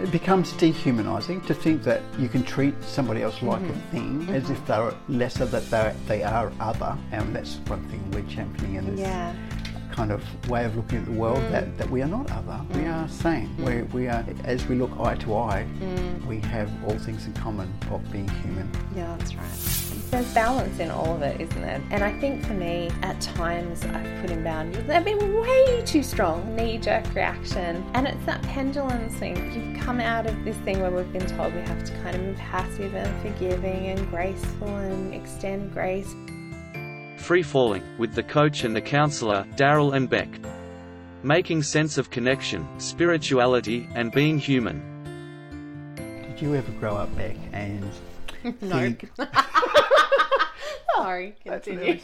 It becomes dehumanizing to think that you can treat somebody else like a thing as if they're lesser, that they are other, and that's one thing we're championing in this kind of way of looking at the world, that we are not other, we are same. We are, as we look eye to eye, we have all things in common of being human. Yeah, that's right. There's balance in all of it, isn't there? And I think for me, at times I've put in boundaries. I've been way too strong, knee-jerk reaction. And it's that pendulum thing. You've come out of this thing where we've been told we have to kind of be passive and forgiving and graceful and extend grace. Free falling, with the coach and the counsellor, Daryl and Beck. Making sense of connection, spirituality, and being human. Did you ever grow up, Beck, and think... No. Sorry, continue.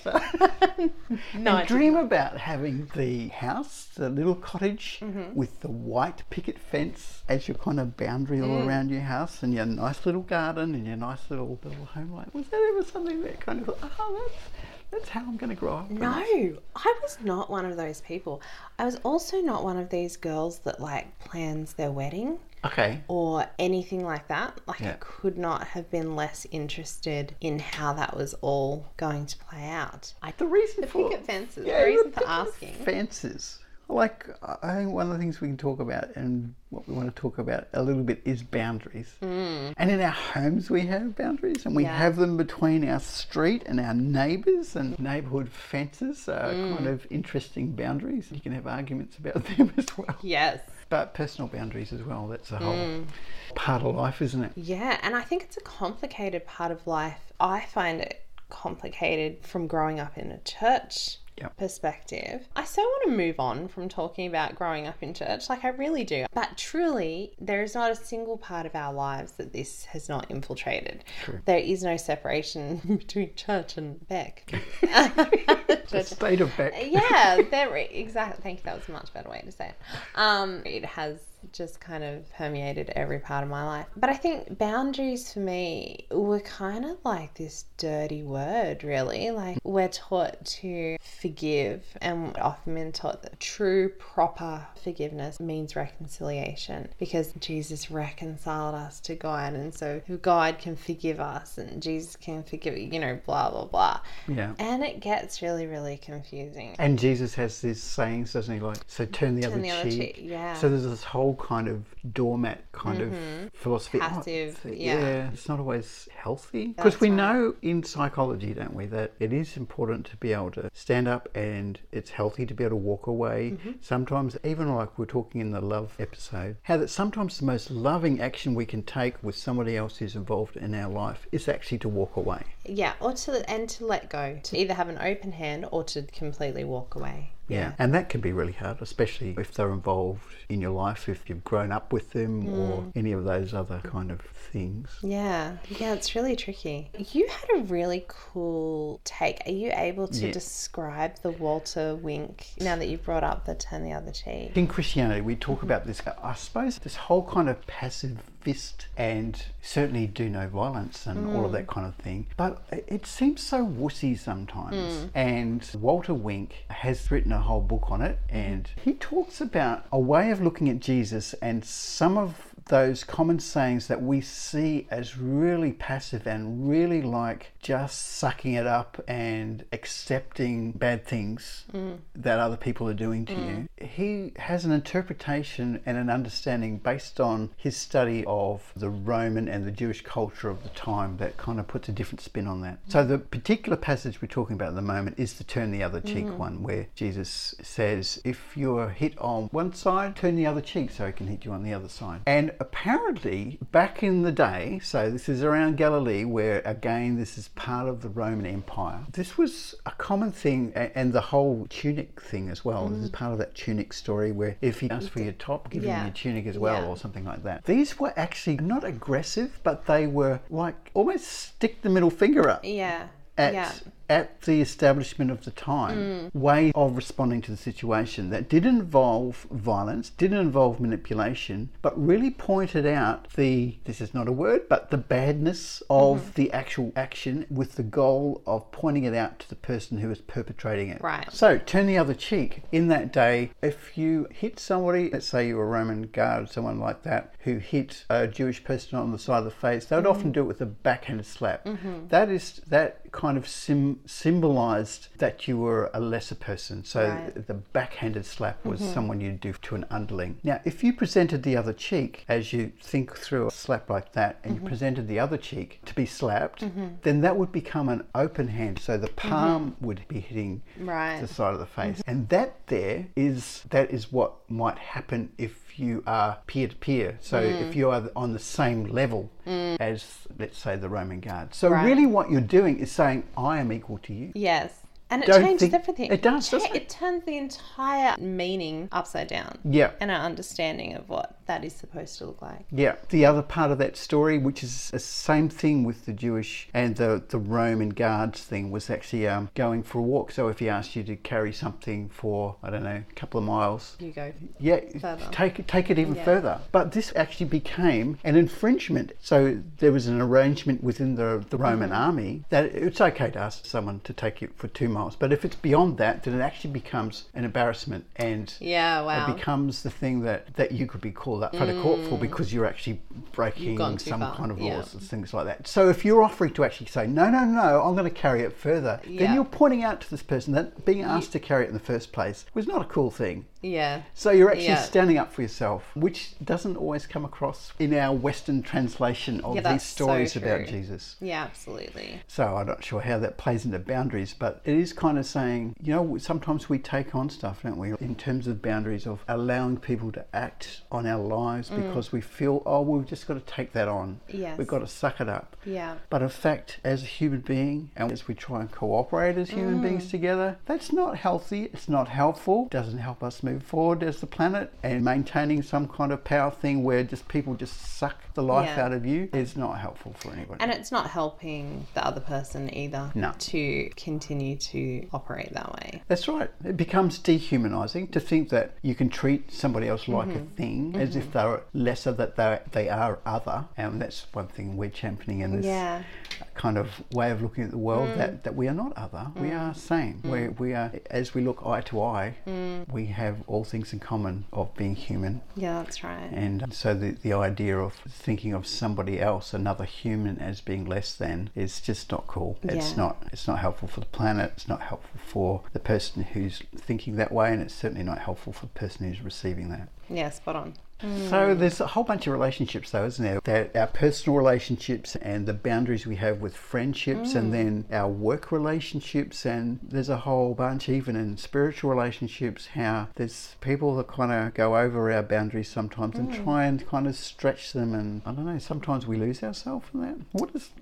No, and dream about having the house, the little cottage with the white picket fence as your kind of boundary all around your house, and your nice little garden and your nice little home life. Was that ever something that kind of thought, oh, that's how I'm going to grow up? No, I was not one of those people. I was also not one of these girls that like plans their wedding. Okay. Or anything like that. Like I could not have been less interested in how that was all going to play out. The reason for asking. Fences. Like, I think one of the things we can talk about, and what we want to talk about a little bit, is boundaries. And in our homes we have boundaries, and we have them between our street and our neighbours, and neighbourhood fences are kind of interesting boundaries. You can have arguments about them as well. Yes. But personal boundaries as well, that's a whole part of life, isn't it? Yeah, and I think it's a complicated part of life. I find it complicated from growing up in a church perspective. I so want to move on from talking about growing up in church, like I really do. But truly, there is not a single part of our lives that this has not infiltrated. True. There is no separation between church and Beck. The state of Beck. Yeah, exactly. Thank you. That was a much better way to say it. It has just kind of permeated every part of my life. But I think boundaries for me were kind of like this dirty word, really. Like, we're taught to forgive, and often been taught that true, proper forgiveness means reconciliation, because Jesus reconciled us to God, and so God can forgive us and Jesus can forgive, blah, blah, blah. Yeah. And it gets really, really confusing. And Jesus has these sayings, doesn't he? Like, so turn the other cheek. Yeah. So there's this whole kind of doormat kind of philosophy. Passive, it's not always healthy. Because we know in psychology, don't we, that it is important to be able to stand up, and it's healthy to be able to walk away. Sometimes, even like we're talking in the love episode, how that sometimes the most loving action we can take with somebody else who's involved in our life is actually to walk away. Yeah, or to let go. To either have an open hand or to completely walk away. Yeah, and that can be really hard, especially if they're involved in your life, if you've grown up with them or any of those other kind of things. Yeah, it's really tricky. You had a really cool take. Are you able to describe the Walter Wink, now that you've brought up the turn the other cheek? In Christianity, we talk about this, I suppose, this whole kind of passive fist, and certainly do no violence and all of that kind of thing. But it seems so wussy sometimes. And Walter Wink has written a whole book on it, and he talks about a way of looking at Jesus and some of those common sayings that we see as really passive and really like just sucking it up and accepting bad things that other people are doing to you. He has an interpretation and an understanding based on his study of the Roman and the Jewish culture of the time that kind of puts a different spin on that. So the particular passage we're talking about at the moment is the turn the other cheek one, where Jesus says, if you're hit on one side, turn the other cheek so it can hit you on the other side. And apparently back in the day, so this is around Galilee, where again this is part of the Roman Empire, this was a common thing, and the whole tunic thing as well. This is part of that tunic story, where if he asks for your top, give him your tunic as well, or something like that. These were actually not aggressive, but they were like almost stick the middle finger up at at the establishment of the time way of responding to the situation that did involve violence, didn't involve manipulation, but really pointed out the badness of the actual action with the goal of pointing it out to the person who is perpetrating it. Right. So turn the other cheek. In that day, if you hit somebody, let's say you were a Roman guard, someone like that, who hit a Jewish person on the side of the face, they would often do it with a backhanded slap. Mm-hmm. That kind of symbolized that you were a lesser person. So the backhanded slap was someone you'd do to an underling. Now, if you presented the other cheek, as you think through a slap like that, and you presented the other cheek to be slapped, then that would become an open hand. So the palm would be hitting the side of the face. And that is what might happen if you are peer-to-peer. So if you are on the same level as, let's say, the Roman guard. So really what you're doing is saying, I am equal to you. Yes. And it changes everything. It does, doesn't it? It turns the entire meaning upside down. Yeah. And our understanding of what that is supposed to look like. Yeah. The other part of that story, which is the same thing with the Jewish and the Roman guards thing, was actually going for a walk. So if he asked you to carry something for, I don't know, a couple of miles. You go further. Take it even further. But this actually became an infringement. So there was an arrangement within the Roman army that it's okay to ask someone to take it for 2 miles. But if it's beyond that, then it actually becomes an embarrassment, and it becomes the thing that you could be called up to court for, because you're actually breaking some kind of laws and things like that. So if you're offering to actually say, no, I'm going to carry it further, then you're pointing out to this person that being asked to carry it in the first place was not a cool thing. Yeah. So you're actually standing up for yourself, which doesn't always come across in our Western translation of these stories about Jesus. Yeah, absolutely. So I'm not sure how that plays into boundaries, but it is kind of saying, sometimes we take on stuff, don't we, in terms of boundaries, of allowing people to act on our lives because we feel, we've just got to take that on. Yes. We've got to suck it up. Yeah. But in fact, as a human being, and as we try and cooperate as human beings together, that's not healthy. It's not helpful. It doesn't help us move forward as the planet, and maintaining some kind of power thing where just people just suck the life out of you is not helpful for anybody. And it's not helping the other person either to continue to operate that way. That's right. It becomes dehumanizing to think that you can treat somebody else like a thing as if they're lesser, that they are other. And that's one thing we're championing in this kind of way of looking at the world, that we are not other. We are same. We are, as we look eye to eye, we have all things in common of being human. Yeah, that's right. And so the idea of thinking of somebody else, another human, as being less than is just not cool. It's not. It's not helpful for the planet. It's not helpful for the person who's thinking that way, and it's certainly not helpful for the person who's receiving that. Yeah, spot on. So there's a whole bunch of relationships though, isn't there? That our personal relationships and the boundaries we have with friendships and then our work relationships, and there's a whole bunch even in spiritual relationships, how there's people that kind of go over our boundaries sometimes and try and kind of stretch them, and I don't know, sometimes we lose ourselves in that.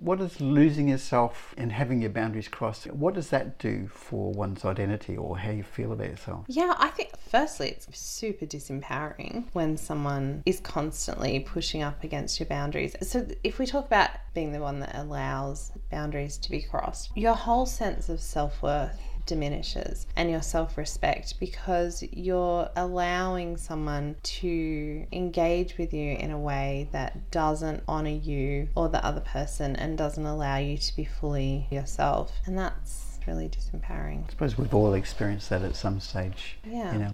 What is losing yourself and having your boundaries crossed, what does that do for one's identity or how you feel about yourself? Yeah, I think firstly it's super disempowering when someone is constantly pushing up against your boundaries. So if we talk about being the one that allows boundaries to be crossed, your whole sense of self-worth diminishes, and your self-respect, because you're allowing someone to engage with you in a way that doesn't honor you or the other person and doesn't allow you to be fully yourself. And that's really disempowering. I suppose we've all experienced that at some stage. Yeah,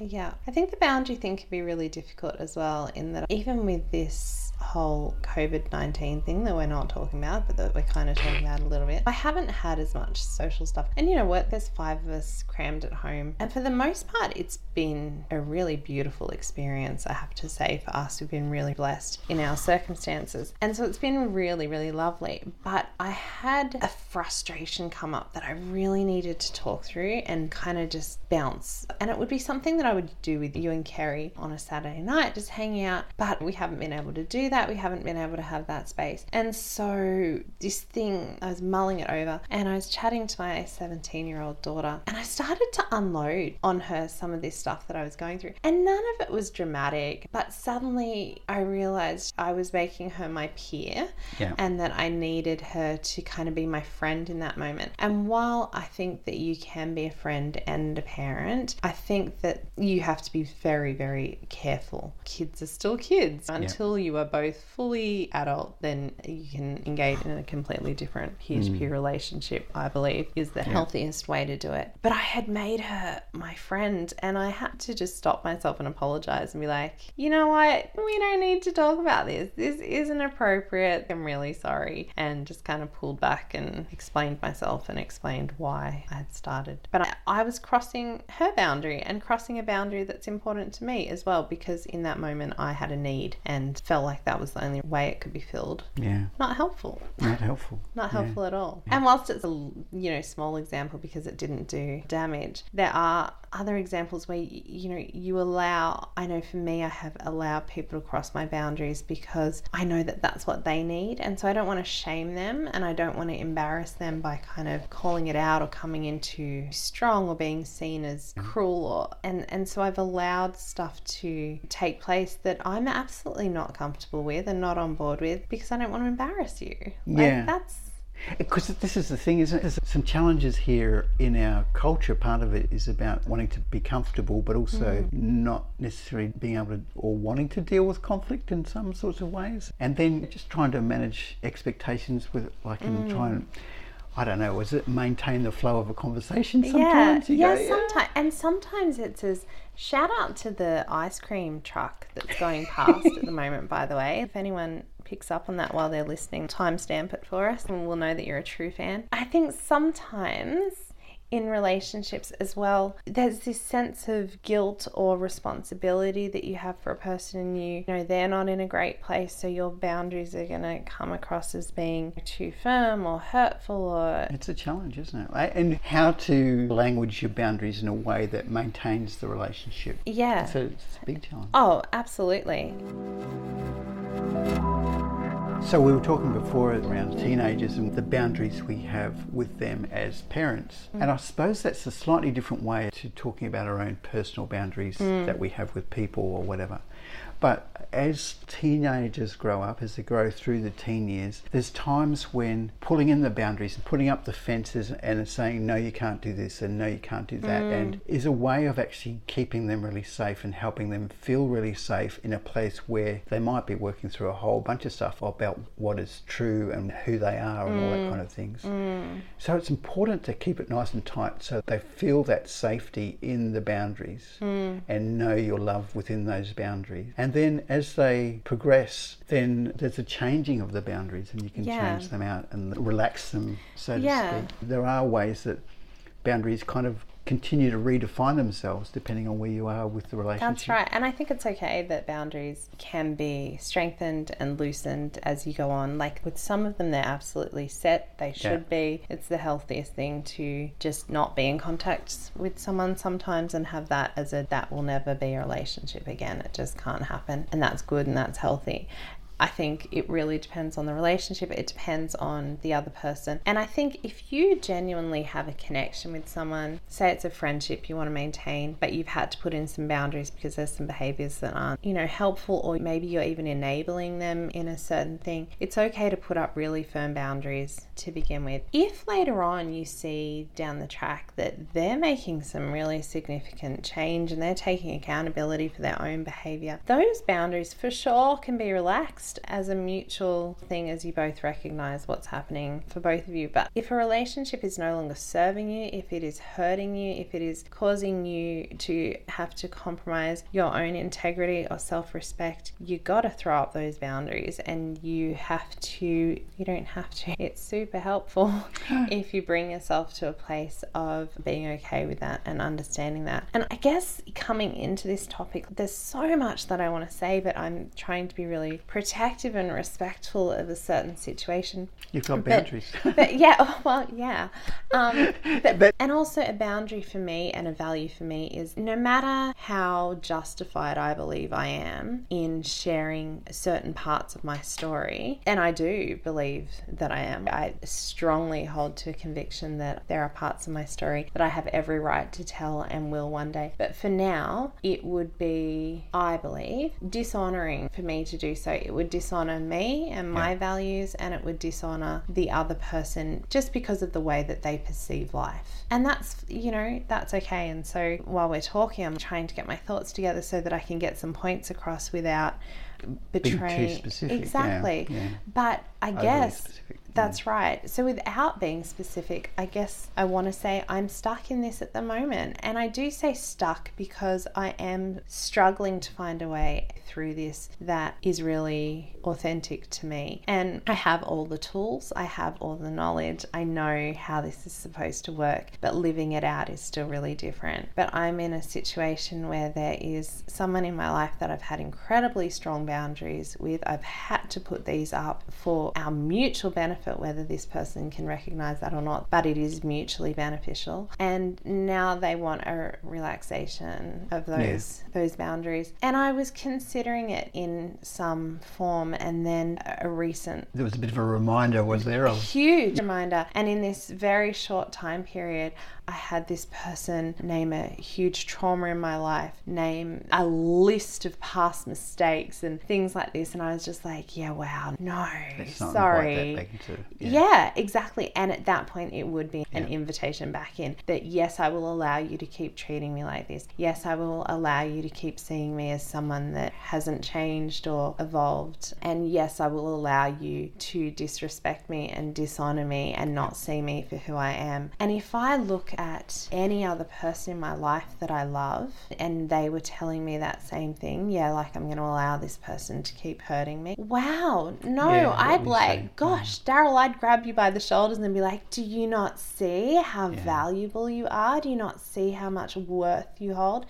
I think the boundary thing can be really difficult as well, in that even with this whole COVID-19 thing that we're not talking about, but that we're kind of talking about a little bit, I haven't had as much social stuff. And you know what? There's 5 of us crammed at home. And for the most part, it's been a really beautiful experience, I have to say, for us. We've been really blessed in our circumstances. And so it's been really, really lovely. But I had a frustration come up that I really needed to talk through and kind of just bounce. And it would be something that I would do with you and Kerry on a Saturday night, just hanging out. But we haven't been able to do that. We haven't been able to have that space. And so this thing, I was mulling it over, and I was chatting to my 17-year-old daughter, and I started to unload on her some of this stuff that I was going through. And none of it was dramatic, but suddenly I realized I was making her my peer and that I needed her to kind of be my friend in that moment. And while I think that you can be a friend and a parent. I think that you have to be very, very careful. Kids are still kids. Until you are both fully adult, then you can engage in a completely different peer-to-peer relationship, I believe, is the healthiest way to do it. But I had made her my friend, and I had to just stop myself and apologize and be like, you know what? We don't need to talk about this. This isn't appropriate. I'm really sorry. And just kind of pulled back and explained myself and explained why I had started. But I was crossing her boundary and crossing a boundary that's important to me as well, because in that moment I had a need and felt like that was the only way it could be filled. Yeah. Not helpful. Not helpful. Not helpful at all. Yeah. And whilst it's a small example because it didn't do damage, there are other examples where you allow, I know for me I have allowed people to cross my boundaries because I know that that's what they need, and so I don't want to shame them and I don't want to embarrass them by kind of calling it out or coming in too strong or being seen as cruel, and so I've allowed stuff to take place that I'm absolutely not comfortable with and not on board with because I don't want to embarrass you. Because this is the thing, isn't it? There's some challenges here in our culture. Part of it is about wanting to be comfortable, but also not necessarily being able to or wanting to deal with conflict in some sorts of ways. And then just trying to manage expectations with, like, and trying to, I don't know, is it maintain the flow of a conversation sometimes? Sometimes. And sometimes it's as, shout out to the ice cream truck that's going past at the moment, by the way. If anyone picks up on that while they're listening, timestamp it for us and we'll know that you're a true fan. I think sometimes in relationships as well, there's this sense of guilt or responsibility that you have for a person, and they're not in a great place, so your boundaries are going to come across as being too firm or hurtful. Or it's a challenge, isn't it? And how to language your boundaries in a way that maintains the relationship. Yeah. So it's a big challenge. Oh, absolutely. So we were talking before around teenagers and the boundaries we have with them as parents. And I suppose that's a slightly different way to talking about our own personal boundaries that we have with people or whatever. But as teenagers grow up, as they grow through the teen years, there's times when pulling in the boundaries and putting up the fences and saying, no, you can't do this and no, you can't do that, and is a way of actually keeping them really safe and helping them feel really safe in a place where they might be working through a whole bunch of stuff about what is true and who they are and all that kind of things. So it's important to keep it nice and tight so they feel that safety in the boundaries and know your love within those boundaries. And then as they progress, then there's a changing of the boundaries, and you can change them out and relax them, so to speak. There are ways that boundaries kind of continue to redefine themselves depending on where you are with the relationship. That's right. And I think it's okay that boundaries can be strengthened and loosened as you go on. Like with some of them, they're absolutely set. They should be. It's the healthiest thing to just not be in contact with someone sometimes and have that as that will never be a relationship again. It just can't happen. And that's good and that's healthy. I think it really depends on the relationship. It depends on the other person. And I think if you genuinely have a connection with someone, say it's a friendship you want to maintain, but you've had to put in some boundaries because there's some behaviors that aren't, helpful, or maybe you're even enabling them in a certain thing, it's okay to put up really firm boundaries to begin with. If later on you see down the track that they're making some really significant change and they're taking accountability for their own behavior, those boundaries for sure can be relaxed as a mutual thing as you both recognize what's happening for both of you. But if a relationship is no longer serving you, if it is hurting you, if it is causing you to have to compromise your own integrity or self-respect, you got to throw up those boundaries, and it's super helpful if you bring yourself to a place of being okay with that and understanding that. And I guess coming into this topic, there's so much that I want to say, but I'm trying to be really protective and respectful of a certain situation. You've got boundaries. And also a boundary for me and a value for me is, no matter how justified I believe I am in sharing certain parts of my story, and I do believe that I am, I strongly hold to a conviction that there are parts of my story that I have every right to tell and will one day. But for now, it would be, I believe, dishonoring for me to do so. It would would dishonor me and my values, and it would dishonor the other person just because of the way that they perceive life. And that's, you know, that's okay. And so while we're talking, I'm trying to get my thoughts together so that I can get some points across without betraying. Being too specific. Exactly. Yeah. But I guess specific, that's right. So without being specific, I guess I want to say I'm stuck in this at the moment. And I do say stuck because I am struggling to find a way through this that is really authentic to me. And I have all the tools, I have all the knowledge, I know how this is supposed to work, but living it out is still really different. But I'm in a situation where there is someone in my life that I've had incredibly strong boundaries with. I've had to put these up for our mutual benefit, whether this person can recognize that or not, but it is mutually beneficial. And now they want a relaxation of those boundaries. And I was considering it in some form, and then there was a bit of a reminder, was there? A huge reminder. And in this very short time period, I had this person name a huge trauma in my life, name a list of past mistakes and things like this. And I was just like, yeah, wow, no, sorry. Like yeah, exactly. And at that point, it would be an invitation back in that, yes, I will allow you to keep treating me like this. Yes, I will allow you to keep seeing me as someone that hasn't changed or evolved. And yes, I will allow you to disrespect me and dishonor me and not see me for who I am. And if I look at any other person in my life that I love and they were telling me that same thing, I'm going to allow this person to keep hurting me, I'd gosh, Daryl, I'd grab you by the shoulders and be like, do you not see how valuable you are? Do you not see how much worth you hold?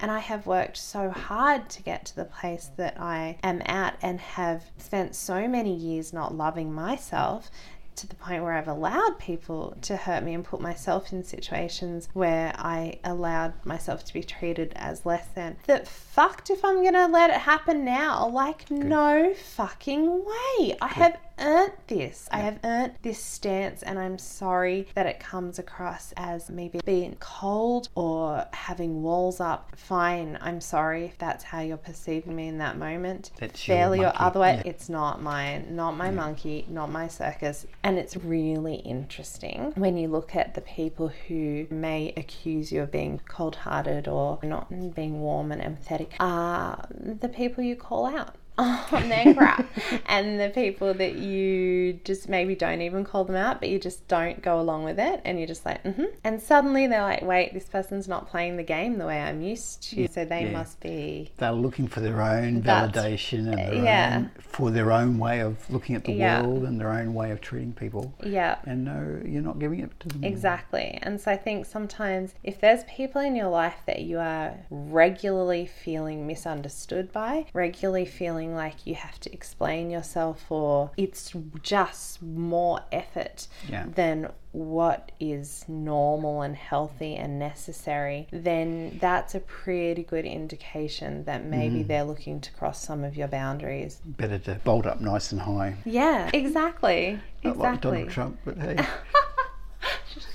And I have worked so hard to get to the place that I am at and have spent so many years not loving myself, to the point where I've allowed people to hurt me and put myself in situations where I allowed myself to be treated as less than, that fucked if I'm gonna let it happen now. No fucking way. I have earned this. I have earned this stance, and I'm sorry that it comes across as maybe being cold or having walls up. Fine, I'm sorry if that's how you're perceiving me in that moment. That's fairly or other way. Yeah. It's not mine, not my monkey, not my circus. And it's really interesting when you look at the people who may accuse you of being cold-hearted or not being warm and empathetic are the people you call out on their crap, and the people that you just maybe don't even call them out, but you just don't go along with it, and you're just like, mm-hmm. And suddenly they're like, wait, this person's not playing the game the way I'm used to, so they must be. They're looking for their own validation and their own, for their own way of looking at the world and their own way of treating people. Yeah. And no, you're not giving it to them. Exactly. And so I think sometimes if there's people in your life that you are regularly feeling misunderstood by, regularly feeling like you have to explain yourself, or it's just more effort than what is normal and healthy and necessary, then that's a pretty good indication that maybe they're looking to cross some of your boundaries. Better to bolt up nice and high. Yeah, exactly. Not like Donald Trump, but hey.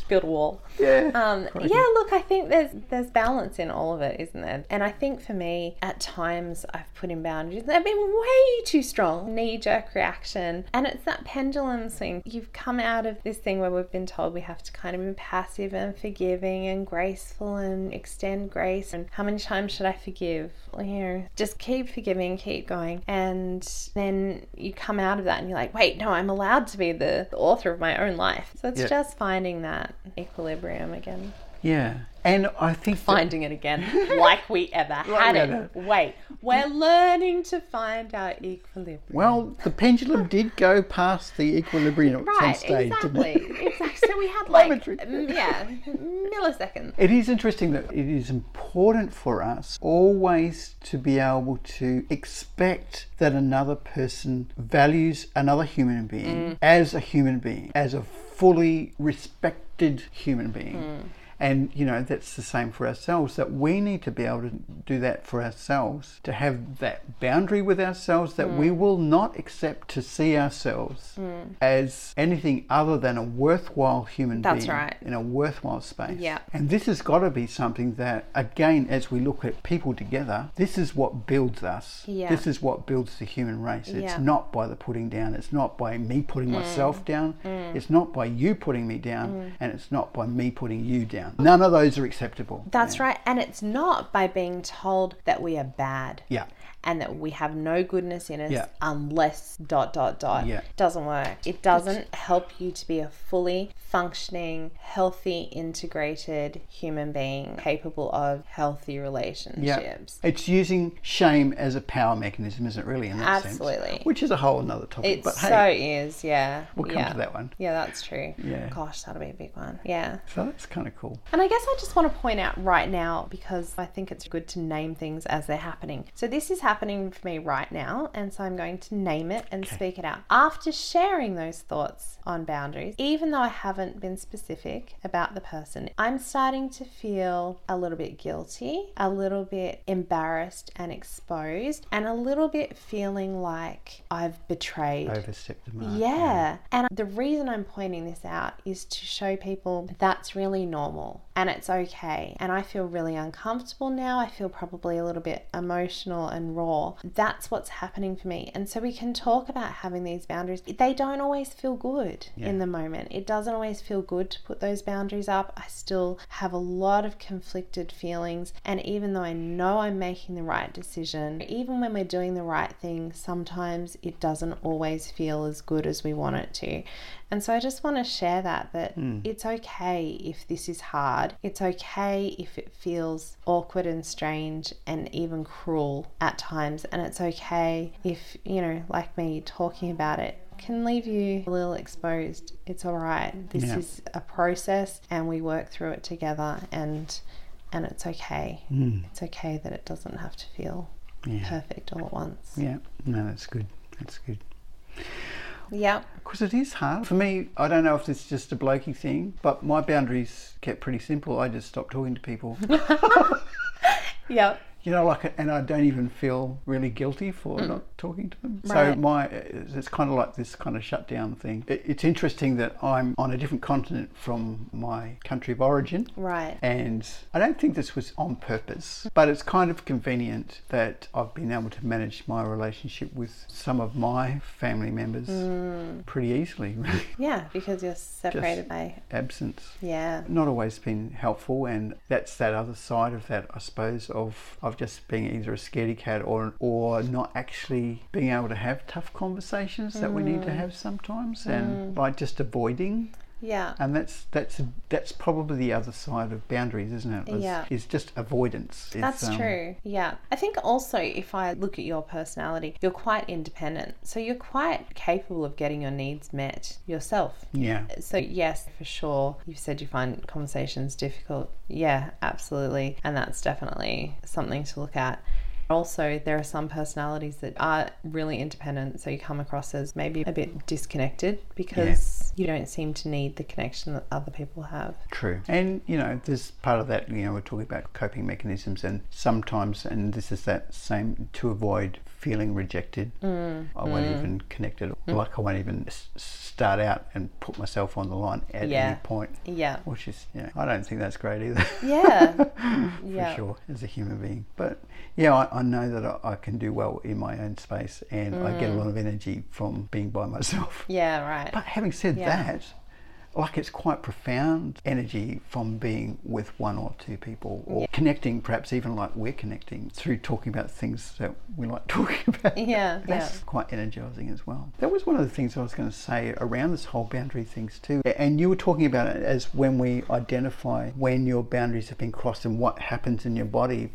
Build a wall. Yeah. I think there's balance in all of it, isn't there? And I think for me, at times I've put in boundaries that have been way too strong, knee-jerk reaction, and it's that pendulum swing. You've come out of this thing where we've been told we have to kind of be passive and forgiving and graceful and extend grace, and how many times should I forgive? Just keep forgiving, keep going. And then you come out of that and you're like, wait, no, I'm allowed to be the author of my own life. So it's just finding that equilibrium again. Yeah. And I think finding it again, like we ever had it. Wait, we're learning to find our equilibrium. Well, the pendulum did go past the equilibrium at some stage, didn't it? Exactly. So we had milliseconds. It is interesting that it is important for us always to be able to expect that another person values another human being as a human being, as a fully respected human being. And, you know, that's the same for ourselves, that we need to be able to do that for ourselves, to have that boundary with ourselves that we will not accept to see ourselves as anything other than a worthwhile human being in a worthwhile space. Yeah. And this has got to be something that, again, as we look at people together, this is what builds us. Yeah. This is what builds the human race. It's not by the putting down. It's not by me putting myself down. It's not by you putting me down. And it's not by me putting you down. None of those are acceptable. That's right. And it's not by being told that we are bad. Yeah. And that we have no goodness in us unless ... Doesn't work. It doesn't help you to be a fully functioning, healthy, integrated human being capable of healthy relationships. Yeah. It's using shame as a power mechanism, isn't it, really, in that sense? Absolutely. Which is a whole another topic. It is, yeah. We'll come to that one. Yeah, that's true. Yeah. Gosh, that'll be a big one. Yeah. So that's kind of cool. And I guess I just want to point out right now, because I think it's good to name things as they're happening. So this is happening for me right now, and so I'm going to name it and speak it out. After sharing those thoughts on boundaries, even though I haven't been specific about the person, I'm starting to feel a little bit guilty, a little bit embarrassed and exposed, and a little bit feeling like I've betrayed. Overstepped the mark. Yeah. And the reason I'm pointing this out is to show people that's really normal and it's okay. And I feel really uncomfortable now. I feel probably a little bit emotional and raw. That's what's happening for me. And so we can talk about having these boundaries. They don't always feel good in the moment. It doesn't always feel good to put those boundaries up. I still have a lot of conflicted feelings. And even though I know I'm making the right decision, even when we're doing the right thing, sometimes it doesn't always feel as good as we want it to. And so I just want to share that it's okay if this is hard. It's okay if it feels awkward and strange and even cruel at times. And it's okay if, you know, like me, talking about it can leave you a little exposed. It's all right. This is a process and we work through it together, and it's okay. It's okay that it doesn't have to feel perfect all at once. Yeah. No, that's good. That's good. Yeah. Because it is hard. For me, I don't know if it's just a blokey thing, but my boundaries kept pretty simple. I just stopped talking to people. Yeah. You know, like, and I don't even feel really guilty for not talking to them. Right. So it's kind of like this kind of shutdown thing. It's interesting that I'm on a different continent from my country of origin. Right. And I don't think this was on purpose, but it's kind of convenient that I've been able to manage my relationship with some of my family members pretty easily. Really. Yeah, because you're separated by absence. Yeah. Not always been helpful, and that's that other side of that, I suppose, of just being either a scaredy cat or not actually being able to have tough conversations that we need to have sometimes, and by just avoiding. Yeah. And that's probably the other side of boundaries, isn't it? It's just avoidance. That's true. Yeah. I think also, if I look at your personality, you're quite independent. So you're quite capable of getting your needs met yourself. Yeah. So yes, for sure. You've said you find conversations difficult. Yeah, absolutely. And that's definitely something to look at. Also, there are some personalities that are really independent, so you come across as maybe a bit disconnected because you don't seem to need the connection that other people have. True. And, you know, there's part of that, you know, we're talking about coping mechanisms, and sometimes, and this is that same, to avoid feeling rejected. I won't even connect it. Like, I won't even start out and put myself on the line at any point. Yeah. Which is, you know, I don't think that's great either. Yeah. For sure, as a human being. But, yeah, I know that I can do well in my own space, and I get a lot of energy from being by myself. Yeah, right. But having said that, like, it's quite profound energy from being with one or two people, or connecting, perhaps even like we're connecting through talking about things that we like talking about. Yeah. That's quite energising as well. That was one of the things I was going to say around this whole boundary things too. And you were talking about it as when we identify when your boundaries have been crossed and what happens in your body.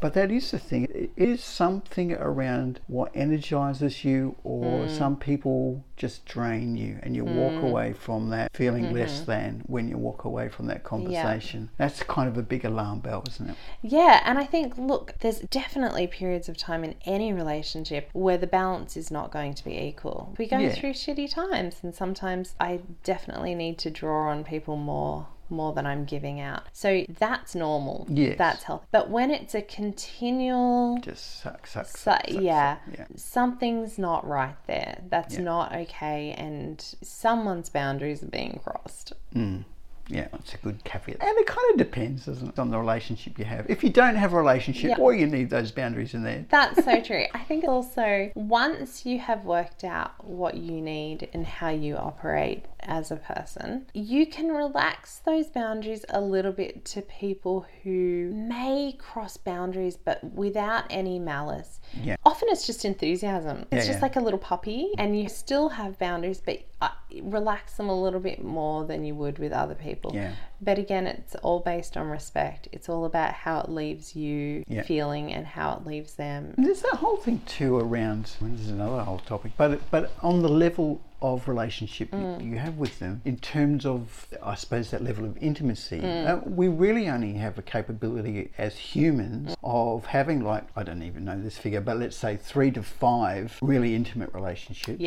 But that is the thing. It is something around what energises you, or some people just drain you, and you walk away from that feeling less than when you walk away from that conversation. That's kind of a big alarm bell, isn't it? Yeah, and I think, look, there's definitely periods of time in any relationship where the balance is not going to be equal. We go through shitty times, and sometimes I definitely need to draw on people more more than I'm giving out. So that's normal. Yes. That's healthy. But when it's a continual... just suck, something's not right there. That's not okay. And someone's boundaries are being crossed. Mm. Yeah, that's a good caveat. And it kind of depends, doesn't it, on the relationship you have. If you don't have a relationship, or you need those boundaries in there. That's so true. I think also, once you have worked out what you need and how you operate as a person, you can relax those boundaries a little bit to people who may cross boundaries, but without any malice. Yeah. Often it's just enthusiasm. It's just like a little puppy, and you still have boundaries, but relax them a little bit more than you would with other people. Yeah. But again, it's all based on respect. It's all about how it leaves you feeling and how it leaves them. And there's that whole thing too around, this is another whole topic, but on the level of relationship you have with them, in terms of, I suppose, that level of intimacy, we really only have a capability as humans of having, like, I don't even know this figure, but let's say 3 to 5 really intimate relationships,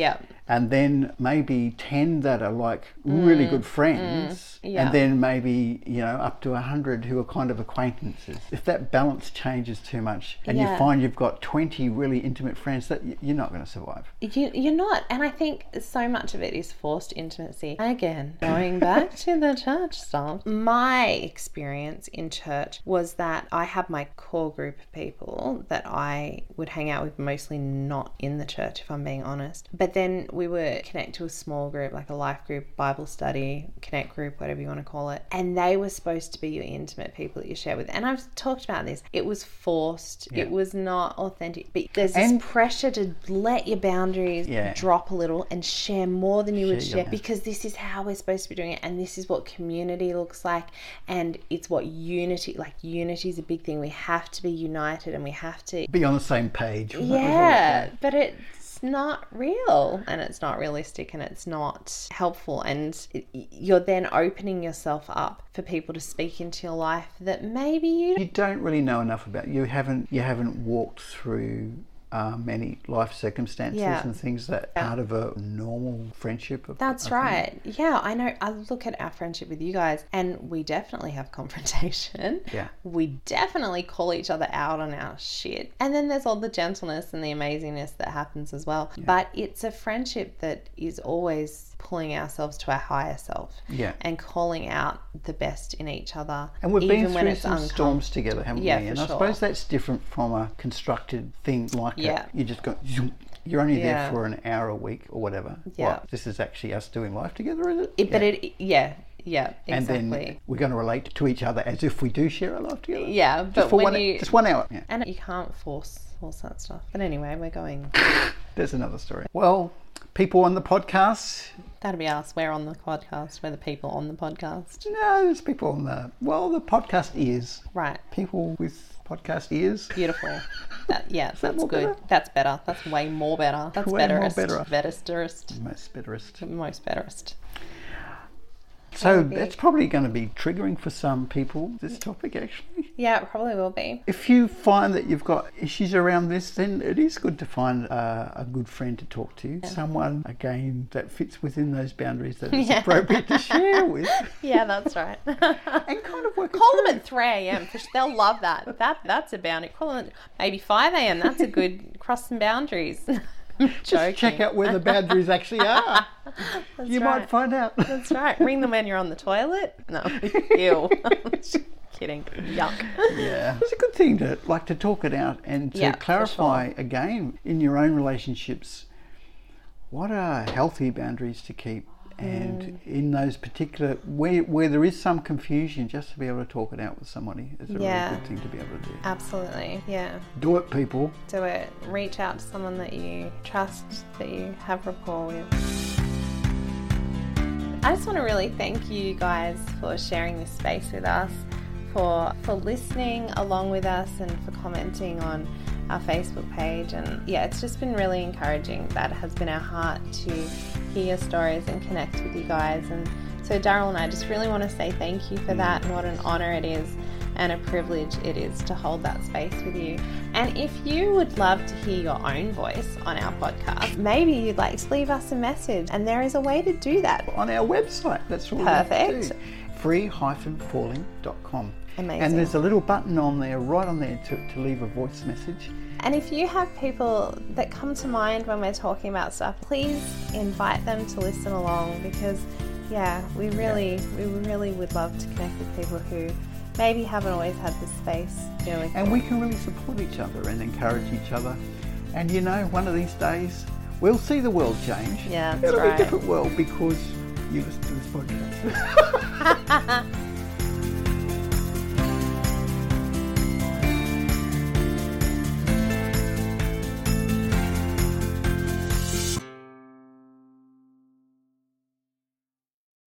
and then maybe 10 that are like really good friends, and then maybe, you know, up to 100 who are kind of acquaintances. If that balance changes too much and you find you've got 20 really intimate friends, that you're not going to survive. You're not. And I think so much of it is forced intimacy. Again, going back to the church stuff, my experience in church was that I had my core group of people that I would hang out with, mostly not in the church, if I'm being honest. But then we would connect to a small group, like a life group, Bible study, connect group, whatever you want to call it. And they were supposed to be your intimate people that you share with. And I've talked about this. It was forced. Yeah. It was not authentic. But there's this pressure to let your boundaries drop a little and share more than you would share, because this is how we're supposed to be doing it, and this is what community looks like, and it's what unity is a big thing. We have to be united and we have to be on the same page. But it's not real, and it's not realistic, and it's not helpful, and you're then opening yourself up for people to speak into your life that maybe you don't really know enough about. You haven't walked through many life circumstances and things that out of a normal friendship. That's right. Yeah, I know. I look at our friendship with you guys, and we definitely have confrontation. Yeah. We definitely call each other out on our shit. And then there's all the gentleness and the amazingness that happens as well. Yeah. But it's a friendship that is always pulling ourselves to our higher self. Yeah. And calling out the best in each other. And we've been through some storms together, haven't we? Yeah, for sure. I suppose that's different from a constructed thing like you just go, you're only there for an hour a week or whatever. Yeah. What, this is actually us doing life together, is it? Exactly. And then we're going to relate to each other as if we do share our life together. Yeah, but just for just 1 hour. Yeah. And you can't force that stuff. But anyway, we're going. There's another story. Well, people on the podcast. That'll be us. We're on the podcast. We're the people on the podcast. No, there's people on the... well, the podcast ears. Right. People with podcast ears. Beautiful. That's good. Better? That's better. That's way more better. That's way betterest. Most betterest. So that's probably going to be triggering for some people, this topic, actually. Yeah, it probably will be. If you find that you've got issues around this, then it is good to find a good friend to talk to. Yeah. Someone, again, that fits within those boundaries that it's appropriate to share with. Yeah, that's right. And kind of work. Call them at 3 a.m. They'll love that. That's a boundary. Call them at maybe 5 a.m. That's a good cross some boundaries. Just check out where the boundaries actually are. You might find out. That's right. Ring them when you're on the toilet. No. Ew. Just kidding. Yuck. Yeah. It's a good thing to like to talk it out and to clarify again in your own relationships what are healthy boundaries to keep, and in those particular where there is some confusion, just to be able to talk it out with somebody is a really good thing to be able to do. Absolutely. Yeah. Do it, people. Do it. Reach out to someone that you trust, that you have rapport with. I just want to really thank you guys for sharing this space with us, for listening along with us, and for commenting on our Facebook page. And it's just been really encouraging. That has been our heart, to hear your stories and connect with you guys. And so Daryl and I just really want to say thank you for that, and what an honor it is and a privilege it is to hold that space with you. And if you would love to hear your own voice on our podcast, maybe you'd like to leave us a message, and there is a way to do that on our website. That's really perfect. free-falling.com. Amazing. And there's a little button on there, right on there, to leave a voice message. And if you have people that come to mind when we're talking about stuff, please invite them to listen along, because we really would love to connect with people who maybe haven't always had the space dealing. And we can really support each other and encourage each other. And you know, one of these days we'll see the world change. Yeah, that's right. It'll be a different world because you listen to this podcast.